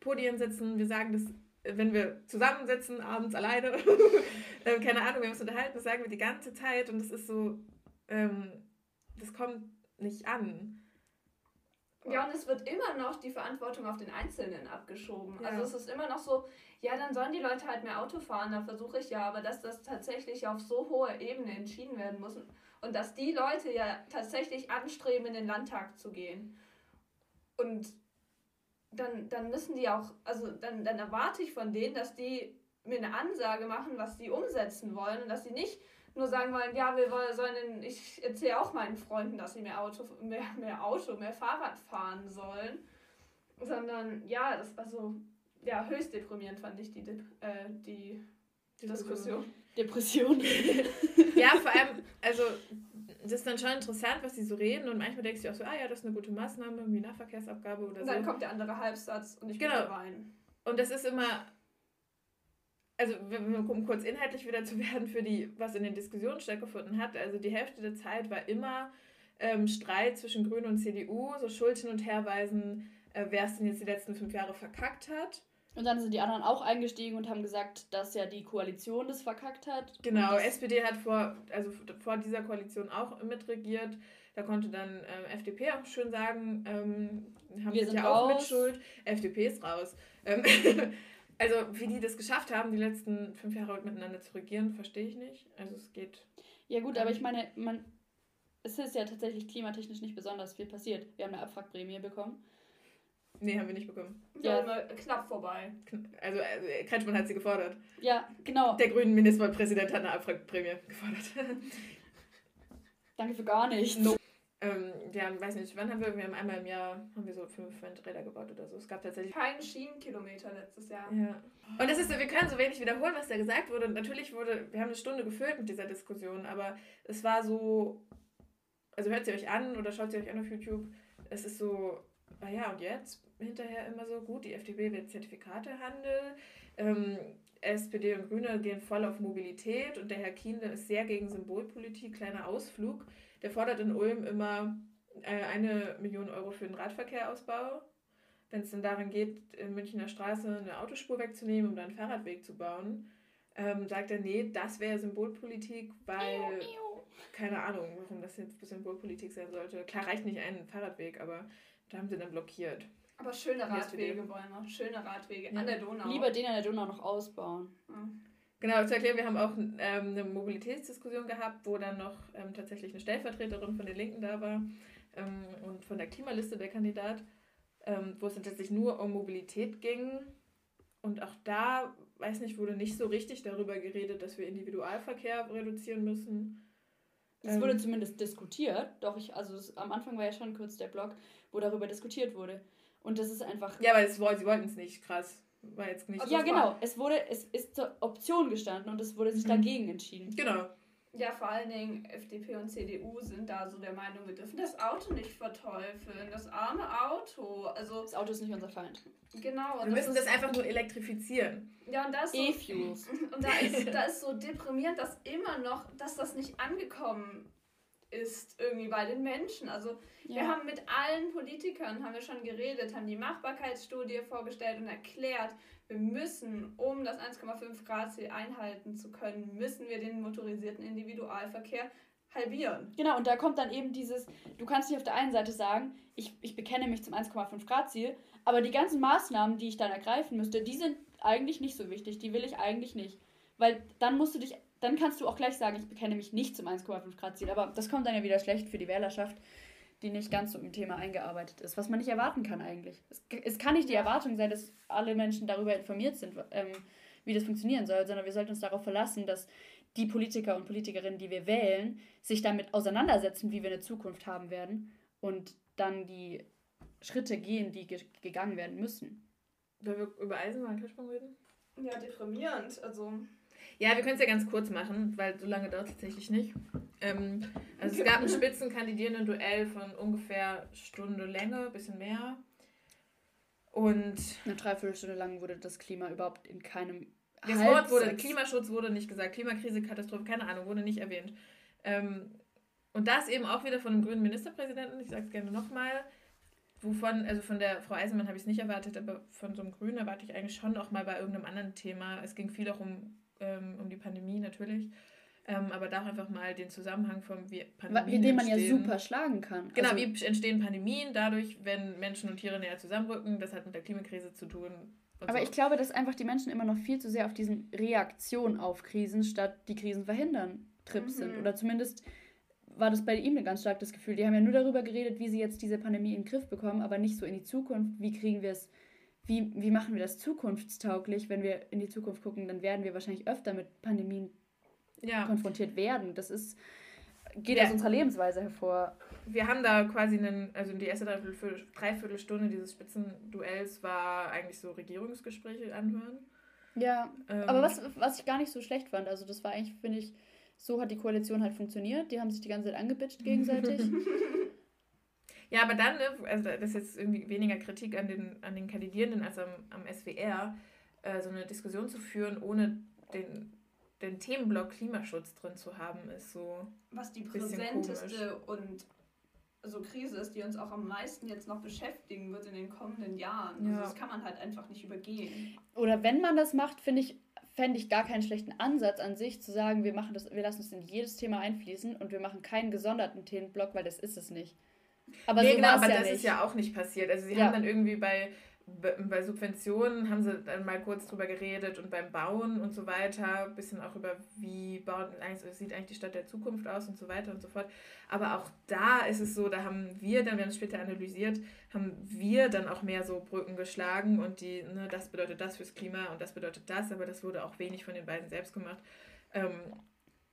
Podien sitzen, wir sagen das, wenn wir zusammensitzen, abends alleine, keine Ahnung, wir haben uns unterhalten, das sagen wir die ganze Zeit und das ist so, ähm, das kommt nicht an. Ja, und es wird immer noch die Verantwortung auf den Einzelnen abgeschoben. Ja. Also es ist immer noch so, ja, dann sollen die Leute halt mehr Auto fahren, da versuche ich ja, aber dass das tatsächlich auf so hoher Ebene entschieden werden muss und dass die Leute ja tatsächlich anstreben, in den Landtag zu gehen. Und Dann, dann müssen die auch, also dann, dann erwarte ich von denen, dass die mir eine Ansage machen, was sie umsetzen wollen und dass sie nicht nur sagen wollen, ja, wir wollen, sollen, ich erzähle auch meinen Freunden, dass sie mehr Auto, mehr, mehr Auto, mehr Fahrrad fahren sollen, sondern ja, das war so, ja, höchst deprimierend fand ich die, äh, die, die Diskussion. Diskussion. Depression. Ja, vor allem, also das ist dann schon interessant, was die so reden, und manchmal denkst du auch so, ah ja, das ist eine gute Maßnahme, wie Nahverkehrsabgabe oder und so. Und dann kommt der andere Halbsatz und ich genau. gehe rein. Und das ist immer, also um kurz inhaltlich wieder zu werden für die, was in den Diskussionen stattgefunden hat, also die Hälfte der Zeit war immer ähm, Streit zwischen Grünen und C D U, so Schuld hin und herweisen, äh, wer es denn jetzt die letzten fünf Jahre verkackt hat. Und dann sind die anderen auch eingestiegen und haben gesagt, dass ja die Koalition das verkackt hat. Genau, S P D hat vor, also vor dieser Koalition auch mitregiert. Da konnte dann ähm, F D P auch schön sagen, ähm, haben wir sind ja raus. Auch Mitschuld. F D P ist raus. Ähm, also wie die das geschafft haben, die letzten fünf Jahre miteinander zu regieren, verstehe ich nicht. Also es geht... Ja gut, aber ich meine, man, es ist ja tatsächlich klimatechnisch nicht besonders viel passiert. Wir haben eine Abwrackprämie bekommen. Nee, haben wir nicht bekommen. Ja, ja. Knapp vorbei. Also, also Kretschmann hat sie gefordert. Ja, genau. Der grüne Ministerpräsident hat eine Abwrackprämie gefordert. Danke für gar nichts. No. Ähm, ja, weiß nicht, wann haben wir, wir haben einmal im Jahr haben wir so fünf Räder gebaut oder so. Es gab tatsächlich keinen Schienenkilometer letztes Jahr. Ja. Und das ist so, wir können so wenig wiederholen, was da gesagt wurde. Und natürlich wurde, wir haben eine Stunde gefüllt mit dieser Diskussion, aber es war so, also hört sie euch an oder schaut sie euch an auf YouTube, es ist so, ah ja, und jetzt hinterher immer so, gut, die F D P will Zertifikatehandel, ähm, S P D und Grüne gehen voll auf Mobilität und der Herr Kienle ist sehr gegen Symbolpolitik, kleiner Ausflug. Der fordert in Ulm immer äh, eine Million Euro für den Radverkehrsausbau, wenn es dann darin geht, in Münchner Straße eine Autospur wegzunehmen, um dann einen Fahrradweg zu bauen. Ähm, sagt er, nee, das wäre Symbolpolitik, weil, ew, ew. keine Ahnung, warum das jetzt Symbolpolitik sein sollte. Klar, reicht nicht ein Fahrradweg, aber... Da haben sie dann blockiert. Aber schöne Radwege wollen wir. Schöne Radwege ja. an der Donau. Lieber den an der Donau noch ausbauen. Mhm. Genau, zu erklären, wir haben auch ähm, eine Mobilitätsdiskussion gehabt, wo dann noch ähm, tatsächlich eine Stellvertreterin von den Linken da war ähm, und von der Klimaliste der Kandidat, ähm, wo es dann tatsächlich nur um Mobilität ging. Und auch da, weiß nicht, wurde nicht so richtig darüber geredet, dass wir Individualverkehr reduzieren müssen. Es wurde zumindest diskutiert, doch ich, also es, am Anfang war ja schon kurz der Blog, wo darüber diskutiert wurde. Und das ist einfach... Ja, weil es, sie wollten es nicht, krass. War jetzt nicht. Ja, genau. War. Es wurde, es ist zur Option gestanden und es wurde sich mhm. dagegen entschieden. Genau. Ja, vor allen Dingen F D P und C D U sind da so der Meinung, wir dürfen das Auto nicht verteufeln, das arme Auto. Also das Auto ist nicht unser Feind. Genau. Wir müssen das, das einfach nur elektrifizieren. Ja, und das so, E-Fuels. Und da ist, da ist so deprimierend, dass immer noch, dass das nicht angekommen ist irgendwie bei den Menschen. Also ja. wir haben mit allen Politikern, haben wir schon geredet, haben die Machbarkeitsstudie vorgestellt und erklärt, wir müssen, um das eins Komma fünf Grad Ziel einhalten zu können, müssen wir den motorisierten Individualverkehr halbieren. Genau, und da kommt dann eben dieses, du kannst nicht auf der einen Seite sagen, ich, ich bekenne mich zum eins Komma fünf Grad Ziel, aber die ganzen Maßnahmen, die ich dann ergreifen müsste, die sind eigentlich nicht so wichtig, die will ich eigentlich nicht. Weil dann musst du dich, dann kannst du auch gleich sagen, ich bekenne mich nicht zum eins Komma fünf Grad Ziel, aber das kommt dann ja wieder schlecht für die Wählerschaft, die nicht ganz so im Thema eingearbeitet ist, was man nicht erwarten kann eigentlich. Es, es kann nicht die Erwartung sein, dass alle Menschen darüber informiert sind, ähm, wie das funktionieren soll, sondern wir sollten uns darauf verlassen, dass die Politiker und Politikerinnen, die wir wählen, sich damit auseinandersetzen, wie wir eine Zukunft haben werden und dann die Schritte gehen, die ge- gegangen werden müssen. Wollen wir über Eisenmann Kretschmann reden? Ja, deprimierend, also... Ja, wir können es ja ganz kurz machen, weil so lange dauert es tatsächlich nicht. Ähm, also es gab ein Spitzenkandidierenden-Duell von ungefähr Stunde Länge, bisschen mehr. Und eine Dreiviertelstunde lang wurde das Klima überhaupt in keinem... Das Wort wurde, Klimaschutz wurde nicht gesagt, Klimakrise, Katastrophe, keine Ahnung, wurde nicht erwähnt. Ähm, und das eben auch wieder von dem grünen Ministerpräsidenten, ich sage es gerne nochmal, wovon, also von der Frau Eisenmann habe ich es nicht erwartet, aber von so einem Grünen erwarte ich eigentlich schon auch mal bei irgendeinem anderen Thema. Es ging viel auch um... um die Pandemie natürlich, aber da einfach mal den Zusammenhang von wie Pandemien den man ja super schlagen kann. Genau, also wie entstehen Pandemien dadurch, wenn Menschen und Tiere näher zusammenrücken, das hat mit der Klimakrise zu tun. Aber so. Ich glaube, dass einfach die Menschen immer noch viel zu sehr auf diesen Reaktion auf Krisen statt die Krisen verhindern Trips mhm. sind. Oder zumindest war das bei ihm ein ganz starkes Gefühl. Die haben ja nur darüber geredet, wie sie jetzt diese Pandemie in den Griff bekommen, aber nicht so in die Zukunft, wie kriegen wir es Wie, wie machen wir das zukunftstauglich? Wenn wir in die Zukunft gucken, dann werden wir wahrscheinlich öfter mit Pandemien ja. konfrontiert werden. Das ist, geht ja. aus unserer Lebensweise hervor. Wir haben da quasi einen, also die erste Dreiviertelstunde dieses Spitzenduells war eigentlich so Regierungsgespräche anhören. Ja, ähm, aber was, was ich gar nicht so schlecht fand, also das war eigentlich, finde ich, so hat die Koalition halt funktioniert. Die haben sich die ganze Zeit angebitscht gegenseitig. Ja, aber dann, also das ist jetzt irgendwie weniger Kritik an den, an den Kandidierenden als am, am S W R, äh, so eine Diskussion zu führen, ohne den, den Themenblock Klimaschutz drin zu haben, ist so. Was die präsenteste und so Krise ist, die uns auch am meisten jetzt noch beschäftigen wird in den kommenden Jahren. Ja. Also das kann man halt einfach nicht übergehen. Oder wenn man das macht, finde ich, fände ich gar keinen schlechten Ansatz an sich, zu sagen, wir machen das, wir lassen es in jedes Thema einfließen und wir machen keinen gesonderten Themenblock, weil das ist es nicht. Aber nee, so genau, aber ja das nicht. Ist ja auch nicht passiert. Also sie ja. haben dann irgendwie bei, bei Subventionen haben sie dann mal kurz drüber geredet und beim Bauen und so weiter, ein bisschen auch über wie baut, sieht eigentlich die Stadt der Zukunft aus und so weiter und so fort. Aber auch da ist es so, da haben wir dann, wir haben es später analysiert, haben wir dann auch mehr so Brücken geschlagen und die, ne, das bedeutet das fürs Klima und das bedeutet das, aber das wurde auch wenig von den beiden selbst gemacht.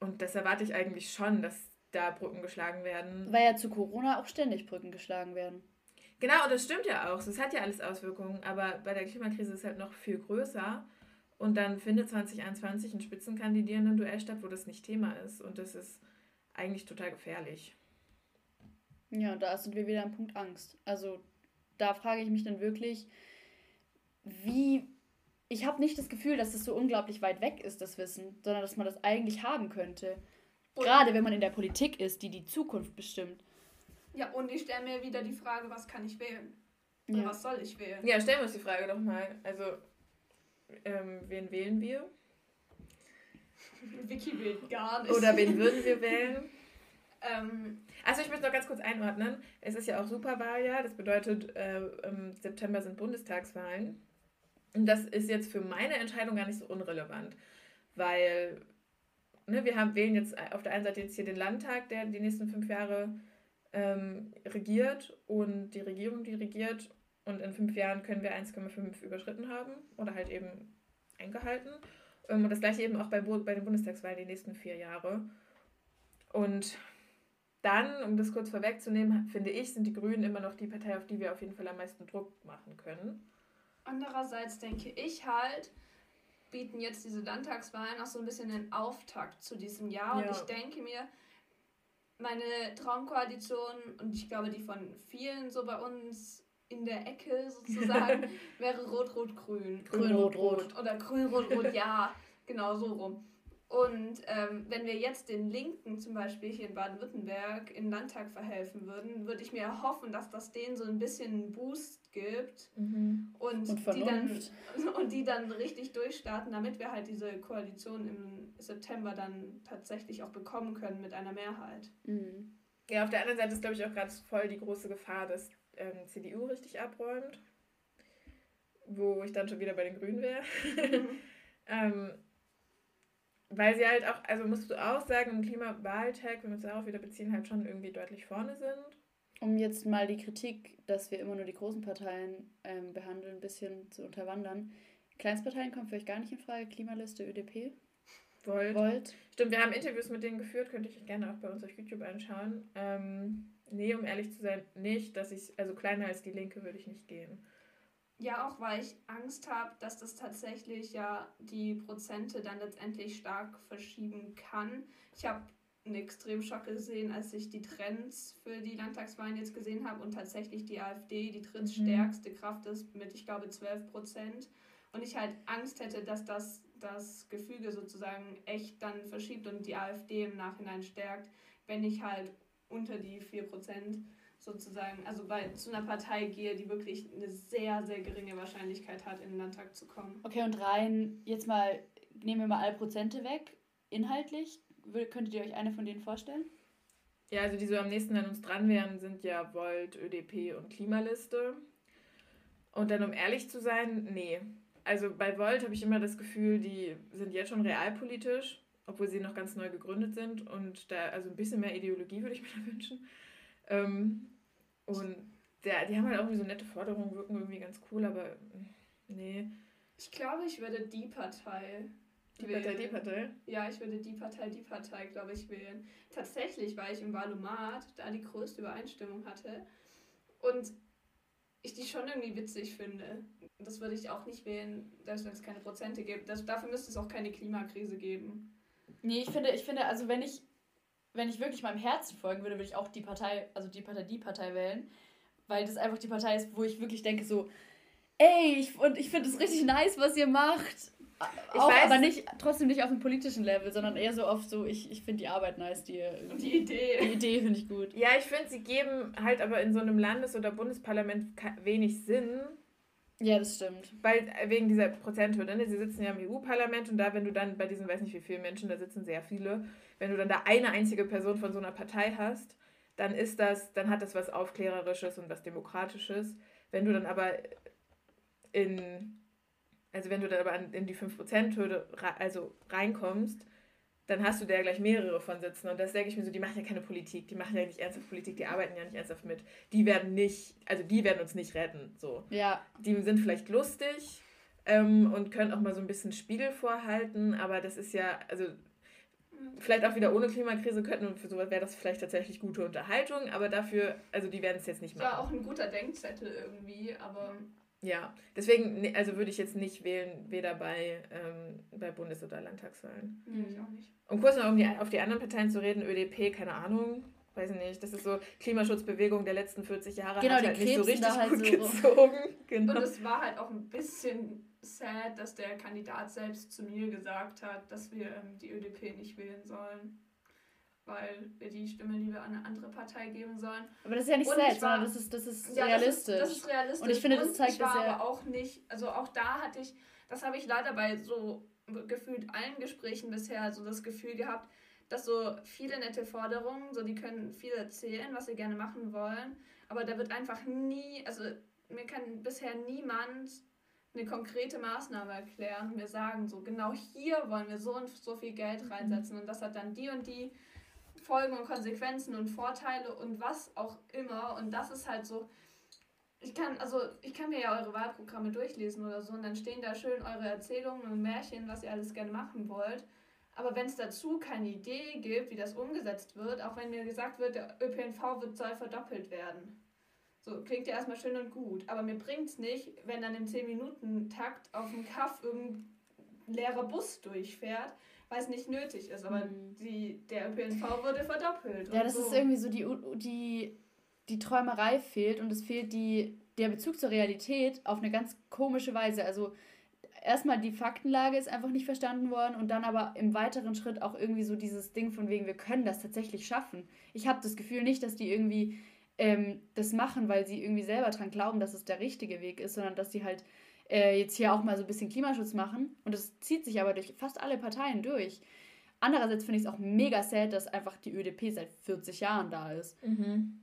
Und das erwarte ich eigentlich schon, dass da Brücken geschlagen werden. Weil ja zu Corona auch ständig Brücken geschlagen werden. Genau, und das stimmt ja auch. Das hat ja alles Auswirkungen, aber bei der Klimakrise ist es halt noch viel größer und dann findet zwanzig einundzwanzig ein spitzenkandidierenden Duell statt, wo das nicht Thema ist und das ist eigentlich total gefährlich. Ja, da sind wir wieder am Punkt Angst. Also da frage ich mich dann wirklich, wie... Ich habe nicht das Gefühl, dass das so unglaublich weit weg ist, das Wissen, sondern dass man das eigentlich haben könnte. Und gerade wenn man in der Politik ist, die die Zukunft bestimmt. Ja, und ich stelle mir wieder die Frage, was kann ich wählen? Oder ja. was soll ich wählen? Ja, stellen wir uns die Frage doch mal. Also, ähm, wen wählen wir? Vicky wählt gar nicht. Oder wen würden wir wählen? ähm, also, ich möchte noch ganz kurz einordnen. Es ist ja auch Superwahljahr. Das bedeutet, äh, im September sind Bundestagswahlen. Und das ist jetzt für meine Entscheidung gar nicht so unrelevant. Weil... Ne, wir haben, wählen jetzt auf der einen Seite jetzt hier den Landtag, der die nächsten fünf Jahre ähm, regiert und die Regierung, die regiert. Und in fünf Jahren können wir eins Komma fünf überschritten haben oder halt eben eingehalten. Ähm, und das gleiche eben auch bei, bei den Bundestagswahlen die nächsten vier Jahre. Und dann, um das kurz vorwegzunehmen, finde ich, sind die Grünen immer noch die Partei, auf die wir auf jeden Fall am meisten Druck machen können. Andererseits denke ich halt... bieten jetzt diese Landtagswahlen auch so ein bisschen den Auftakt zu diesem Jahr. Ja. Und ich denke mir, meine Traumkoalition, und ich glaube die von vielen so bei uns in der Ecke sozusagen, wäre Rot-Rot-Grün. Grün-Rot-Rot. Oder Grün-Rot-Rot, ja, genau so rum. Und ähm, wenn wir jetzt den Linken zum Beispiel hier in Baden-Württemberg in den Landtag verhelfen würden, würde ich mir erhoffen, dass das denen so ein bisschen einen Boost gibt mhm. und, und, die dann, und die dann richtig durchstarten, damit wir halt diese Koalition im September dann tatsächlich auch bekommen können mit einer Mehrheit. Mhm. Ja, auf der anderen Seite ist, glaube ich, auch gerade voll die große Gefahr, dass ähm, C D U richtig abräumt, wo ich dann schon wieder bei den Grünen wäre. Mhm. ähm, Weil sie halt auch, also musst du auch sagen, im Klimawahltag, wenn wir uns darauf wieder beziehen, halt schon irgendwie deutlich vorne sind. Um jetzt mal die Kritik, dass wir immer nur die großen Parteien ähm, behandeln, ein bisschen zu unterwandern. Kleinstparteien kommen für euch gar nicht in Frage. Klimaliste, Ö D P. Volt. Volt. Stimmt, wir haben Interviews mit denen geführt, könnte ich gerne auch bei uns auf YouTube anschauen. Ähm, nee, um ehrlich zu sein, nicht, dass ich, also kleiner als die Linke würde ich nicht gehen. Ja, auch weil ich Angst habe, dass das tatsächlich ja die Prozente dann letztendlich stark verschieben kann. Ich habe einen Extremschock gesehen, als ich die Trends für die Landtagswahlen jetzt gesehen habe und tatsächlich die AfD die drittstärkste mhm. Kraft ist mit, ich glaube, zwölf Prozent. Und ich halt Angst hätte, dass das das Gefüge sozusagen echt dann verschiebt und die AfD im Nachhinein stärkt, wenn ich halt unter die vier Prozent... sozusagen, also bei zu einer Partei gehe, die wirklich eine sehr, sehr geringe Wahrscheinlichkeit hat, in den Landtag zu kommen. Okay, und rein, jetzt mal, nehmen wir mal alle Prozente weg, inhaltlich, könntet ihr euch eine von denen vorstellen? Ja, also die so am nächsten an uns dran wären, sind ja Volt, Ö D P und Klimaliste. Und dann, um ehrlich zu sein, nee. Also bei Volt habe ich immer das Gefühl, die sind jetzt schon realpolitisch, obwohl sie noch ganz neu gegründet sind und da, also ein bisschen mehr Ideologie würde ich mir da wünschen. Ähm, und der, die haben halt auch irgendwie so nette Forderungen, wirken irgendwie ganz cool, aber nee. Ich glaube, ich würde die Partei Die wählen. Partei, die Partei? Ja, ich würde die Partei, die Partei, glaube ich, wählen. Tatsächlich, weil ich im Wahlomat da die größte Übereinstimmung hatte und ich die schon irgendwie witzig finde. Das würde ich auch nicht wählen, dass es keine Prozente gibt. Das, dafür müsste es auch keine Klimakrise geben. Nee, ich finde, ich finde, also wenn ich, wenn ich wirklich meinem Herzen folgen würde, würde ich auch die Partei, also die Partei, die Partei wählen, weil das einfach die Partei ist, wo ich wirklich denke so, ey, ich, und ich finde es richtig nice, was ihr macht. Ich auch, weiß, aber nicht, trotzdem nicht auf dem politischen Level, sondern eher so oft so, ich, ich finde die Arbeit nice, die, die Idee. Die Idee finde ich gut. Ja, ich finde, sie geben halt aber in so einem Landes- oder Bundesparlament wenig Sinn. Ja, das stimmt. Weil wegen dieser Prozenthürde, ne? Sie sitzen ja im E U-Parlament und da, wenn du dann bei diesen, weiß nicht wie viele Menschen, da sitzen sehr viele, wenn du dann da eine einzige Person von so einer Partei hast, dann ist das, dann hat das was Aufklärerisches und was Demokratisches. Wenn du dann aber in... Also wenn du dann aber in die fünf Prozent Hürde also reinkommst, dann hast du da gleich mehrere von sitzen. Und das denke ich mir so, die machen ja keine Politik, die machen ja nicht ernsthaft Politik, die arbeiten ja nicht ernsthaft mit. Die werden nicht, also die werden uns nicht retten. So. Ja. Die sind vielleicht lustig ähm, und können auch mal so ein bisschen Spiegel vorhalten, aber das ist ja, also vielleicht auch wieder ohne Klimakrise könnten und für sowas wäre das vielleicht tatsächlich gute Unterhaltung, aber dafür, also die werden es jetzt nicht machen. Ja, auch ein guter Denkzettel irgendwie, aber... Ja, deswegen also würde ich jetzt nicht wählen, weder bei, ähm, bei Bundes- oder Landtagswahlen. Nee, ich auch nicht. Um kurz noch um die, auf die anderen Parteien zu reden, Ö D P, keine Ahnung, weiß ich nicht. Das ist so Klimaschutzbewegung der letzten vierzig Jahre, genau, hat halt nicht so richtig halt gut so gezogen. Genau. Und es war halt auch ein bisschen sad, dass der Kandidat selbst zu mir gesagt hat, dass wir ähm, die Ö D P nicht wählen sollen, weil wir die Stimme lieber an eine andere Partei geben sollen. Aber das ist ja nicht sad, sondern das ist, das ist ja, realistisch. Das ist, das ist realistisch. Und ich finde, und das zeigt, ich war das ja aber auch nicht, also auch da hatte ich, das habe ich leider bei so gefühlt allen Gesprächen bisher so das Gefühl gehabt, dass so viele nette Forderungen, so die können viel erzählen, was sie gerne machen wollen, aber da wird einfach nie, also mir kann bisher niemand eine konkrete Maßnahme erklären und mir sagen, so genau hier wollen wir so und so viel Geld reinsetzen und das hat dann die und die Folgen und Konsequenzen und Vorteile und was auch immer. Und das ist halt so, ich kann, also ich kann mir ja eure Wahlprogramme durchlesen oder so und dann stehen da schön eure Erzählungen und Märchen, was ihr alles gerne machen wollt. Aber wenn es dazu keine Idee gibt, wie das umgesetzt wird, auch wenn mir gesagt wird, der Ö P N V wird soll verdoppelt werden. So, klingt ja erstmal schön und gut, aber mir bringt's nicht, wenn dann im zehn Minuten Takt auf dem Kaff irgendein leerer Bus durchfährt, weil es nicht nötig ist, aber die, der Ö P N V wurde verdoppelt. Ja, das so ist irgendwie so, die, die, die Träumerei fehlt und es fehlt die, der Bezug zur Realität auf eine ganz komische Weise. Also erstmal die Faktenlage ist einfach nicht verstanden worden und dann aber im weiteren Schritt auch irgendwie so dieses Ding von wegen, wir können das tatsächlich schaffen. Ich habe das Gefühl nicht, dass die irgendwie ähm, das machen, weil sie irgendwie selber dran glauben, dass es der richtige Weg ist, sondern dass sie halt jetzt hier auch mal so ein bisschen Klimaschutz machen. Und das zieht sich aber durch fast alle Parteien durch. Andererseits finde ich es auch mega sad, dass einfach die Ö D P seit vierzig Jahren da ist. Mhm.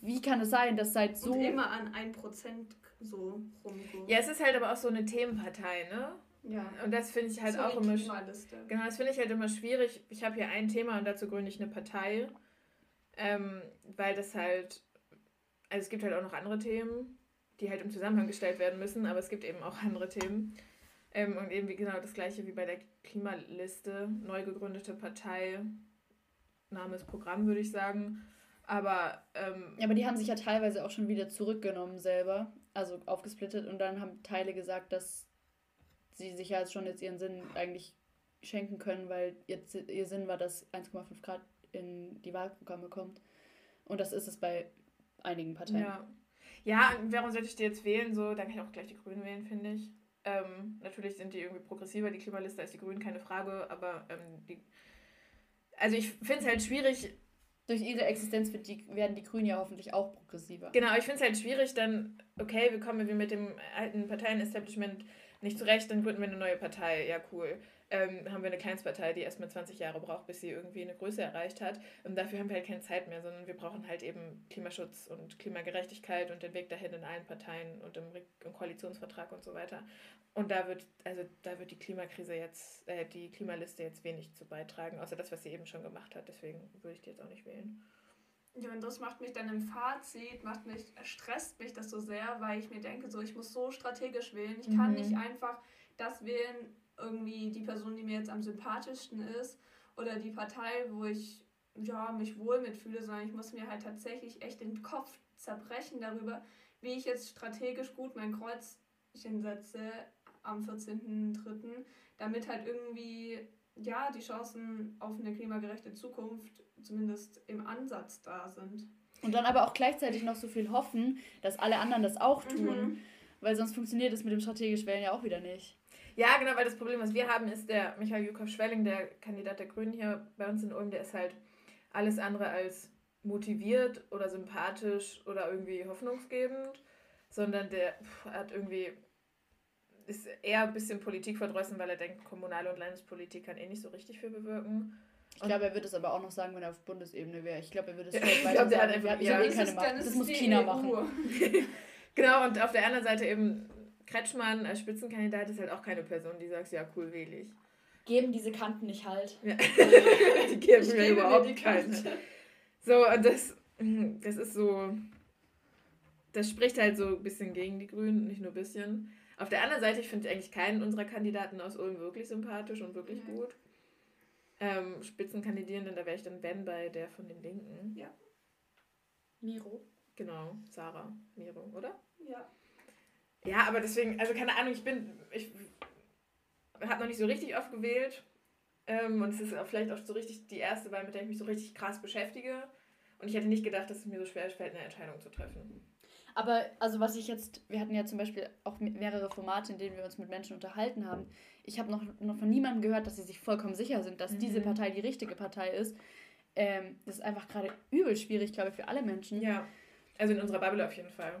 Wie kann es sein, dass seit so... Und immer an ein Prozent so rumgeht. Ja, es ist halt aber auch so eine Themenpartei, ne? Ja. Und das finde ich halt so auch immer... Genau, das finde ich halt immer schwierig. Ich habe hier ein Thema und dazu gründe ich eine Partei. Ähm, weil das halt... Also es gibt halt auch noch andere Themen, die halt im Zusammenhang gestellt werden müssen, aber es gibt eben auch andere Themen. Ähm, und eben wie genau das gleiche wie bei der Klimaliste, neu gegründete Partei, Name ist Programm, würde ich sagen. Aber ähm, ja, aber die haben sich ja teilweise auch schon wieder zurückgenommen selber, also aufgesplittet und dann haben Teile gesagt, dass sie sich ja jetzt schon jetzt ihren Sinn eigentlich schenken können, weil jetzt ihr Sinn war, dass eins Komma fünf Grad in die Wahlprogramme kommt. Und das ist es bei einigen Parteien. Ja. Ja, und warum sollte ich die jetzt wählen? So, dann kann ich auch gleich die Grünen wählen, finde ich. Ähm, natürlich sind die irgendwie progressiver, die Klimaliste als die Grünen, keine Frage, aber ähm, die... Also ich finde es halt schwierig... Durch ihre Existenz wird die, werden die Grünen ja hoffentlich auch progressiver. Genau, ich finde es halt schwierig, dann, okay, wir kommen wir mit dem alten Parteien-Establishment nicht zurecht, dann gründen wir eine neue Partei, ja cool. Ähm, haben wir eine Kleinstpartei, die erstmal zwanzig Jahre braucht, bis sie irgendwie eine Größe erreicht hat. Und dafür haben wir halt keine Zeit mehr, sondern wir brauchen halt eben Klimaschutz und Klimagerechtigkeit und den Weg dahin in allen Parteien und im, im Koalitionsvertrag und so weiter. Und da wird, also da wird die Klimakrise jetzt, äh, die Klimaliste jetzt wenig zu beitragen, außer das, was sie eben schon gemacht hat. Deswegen würde ich die jetzt auch nicht wählen. Ja, und das macht mich dann im Fazit, macht mich, stresst mich das so sehr, weil ich mir denke, so ich muss so strategisch wählen. Ich kann mhm. nicht einfach das wählen, irgendwie die Person, die mir jetzt am sympathischsten ist oder die Partei, wo ich ja, mich wohl mitfühle, sondern ich muss mir halt tatsächlich echt den Kopf zerbrechen darüber, wie ich jetzt strategisch gut mein Kreuzchen setze am vierzehnten dritten, damit halt irgendwie ja, die Chancen auf eine klimagerechte Zukunft zumindest im Ansatz da sind. Und dann aber auch gleichzeitig noch so viel hoffen, dass alle anderen das auch tun, mhm. weil sonst funktioniert es mit dem strategischen Wählen ja auch wieder nicht. Ja, genau, weil das Problem, was wir haben, ist der Michael Joukov-Schwelling, der Kandidat der Grünen hier bei uns in Ulm, der ist halt alles andere als motiviert oder sympathisch oder irgendwie hoffnungsgebend, sondern der pff, hat irgendwie... ist eher ein bisschen Politik verdrossen, weil er denkt, kommunale und Landespolitik kann eh nicht so richtig viel bewirken. Ich glaube, er wird es aber auch noch sagen, wenn er auf Bundesebene wäre. Ich glaube, er würde es vielleicht weiter sagen. Hat einfach, ja, ich ja, keine Macht. Das muss China machen. Genau, und auf der anderen Seite eben Kretschmann als Spitzenkandidat ist halt auch keine Person, die sagt, ja, cool, wähle ich. Geben diese Kanten nicht halt. Ja. Die geben ich mir gebe überhaupt mir die Kante. Kante. So, und das, das ist so... Das spricht halt so ein bisschen gegen die Grünen, nicht nur ein bisschen. Auf der anderen Seite, ich finde eigentlich keinen unserer Kandidaten aus Ulm wirklich sympathisch und wirklich mhm. gut. Ähm, Spitzenkandidierenden, da wäre ich dann Ben bei der von den Linken. Ja. Miro. Genau, Sarah Miro, oder? Ja. Ja, aber deswegen, also keine Ahnung, ich bin, ich habe noch nicht so richtig oft gewählt. Ähm, und es ist auch vielleicht auch so richtig die erste Wahl, mit der ich mich so richtig krass beschäftige. Und ich hätte nicht gedacht, dass es mir so schwer fällt, eine Entscheidung zu treffen. Aber, also was ich jetzt, wir hatten ja zum Beispiel auch mehrere Formate, in denen wir uns mit Menschen unterhalten haben. Ich habe noch, noch von niemandem gehört, dass sie sich vollkommen sicher sind, dass mhm. diese Partei die richtige Partei ist. Ähm, das ist einfach gerade übel schwierig, glaube ich, für alle Menschen. Ja, also in unserer Bubble auf jeden Fall.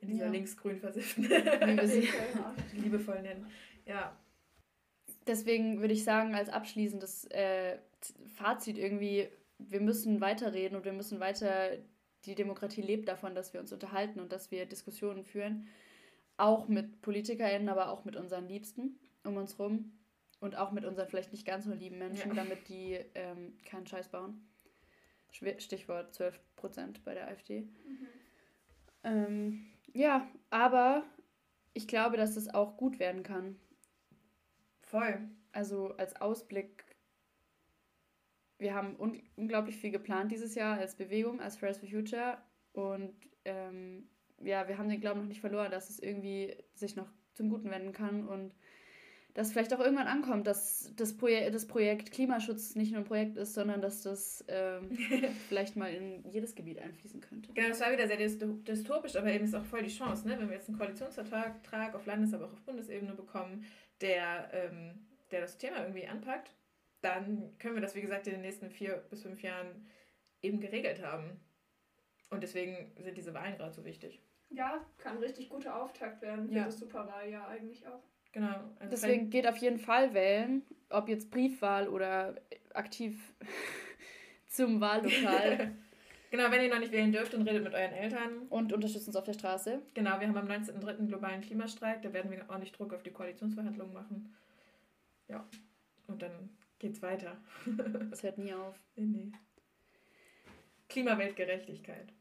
In dieser ja. linksgrün versifften, wie wir sie liebevoll nennen. Ja. Deswegen würde ich sagen, als abschließendes äh, Fazit irgendwie, wir müssen weiterreden und wir müssen weiter... Die Demokratie lebt davon, dass wir uns unterhalten und dass wir Diskussionen führen, auch mit PolitikerInnen, aber auch mit unseren Liebsten um uns rum und auch mit unseren vielleicht nicht ganz so lieben Menschen, ja. damit die ähm, keinen Scheiß bauen. Stichwort zwölf Prozent bei der AfD. Mhm. Ähm, ja, aber ich glaube, dass es auch gut werden kann. Voll. Also als Ausblick. Wir haben un- unglaublich viel geplant dieses Jahr als Bewegung, als Fridays for Future. Und ähm, ja, wir haben den Glauben noch nicht verloren, dass es irgendwie sich noch zum Guten wenden kann. Und dass vielleicht auch irgendwann ankommt, dass das, Proje- das Projekt Klimaschutz nicht nur ein Projekt ist, sondern dass das ähm, vielleicht mal in jedes Gebiet einfließen könnte. Genau, das war wieder sehr dystopisch, aber eben ist auch voll die Chance, ne? Wenn wir jetzt einen Koalitionsvertrag auf Landes-, aber auch auf Bundesebene bekommen, der, ähm, der das Thema irgendwie anpackt. Dann können wir das, wie gesagt, in den nächsten vier bis fünf Jahren eben geregelt haben. Und deswegen sind diese Wahlen gerade so wichtig. Ja, kann ein richtig guter Auftakt werden für ja. das Superwahljahr eigentlich auch. Genau. Also deswegen geht auf jeden Fall wählen, ob jetzt Briefwahl oder aktiv zum Wahllokal. Genau, wenn ihr noch nicht wählen dürft, dann redet mit euren Eltern. Und unterstützt uns auf der Straße. Genau, wir haben am neunzehnten dritten einen globalen Klimastreik, da werden wir ordentlich Druck auf die Koalitionsverhandlungen machen. Ja, und dann... geht's weiter. Das hört nie auf. Nee, nee. Klimaweltgerechtigkeit.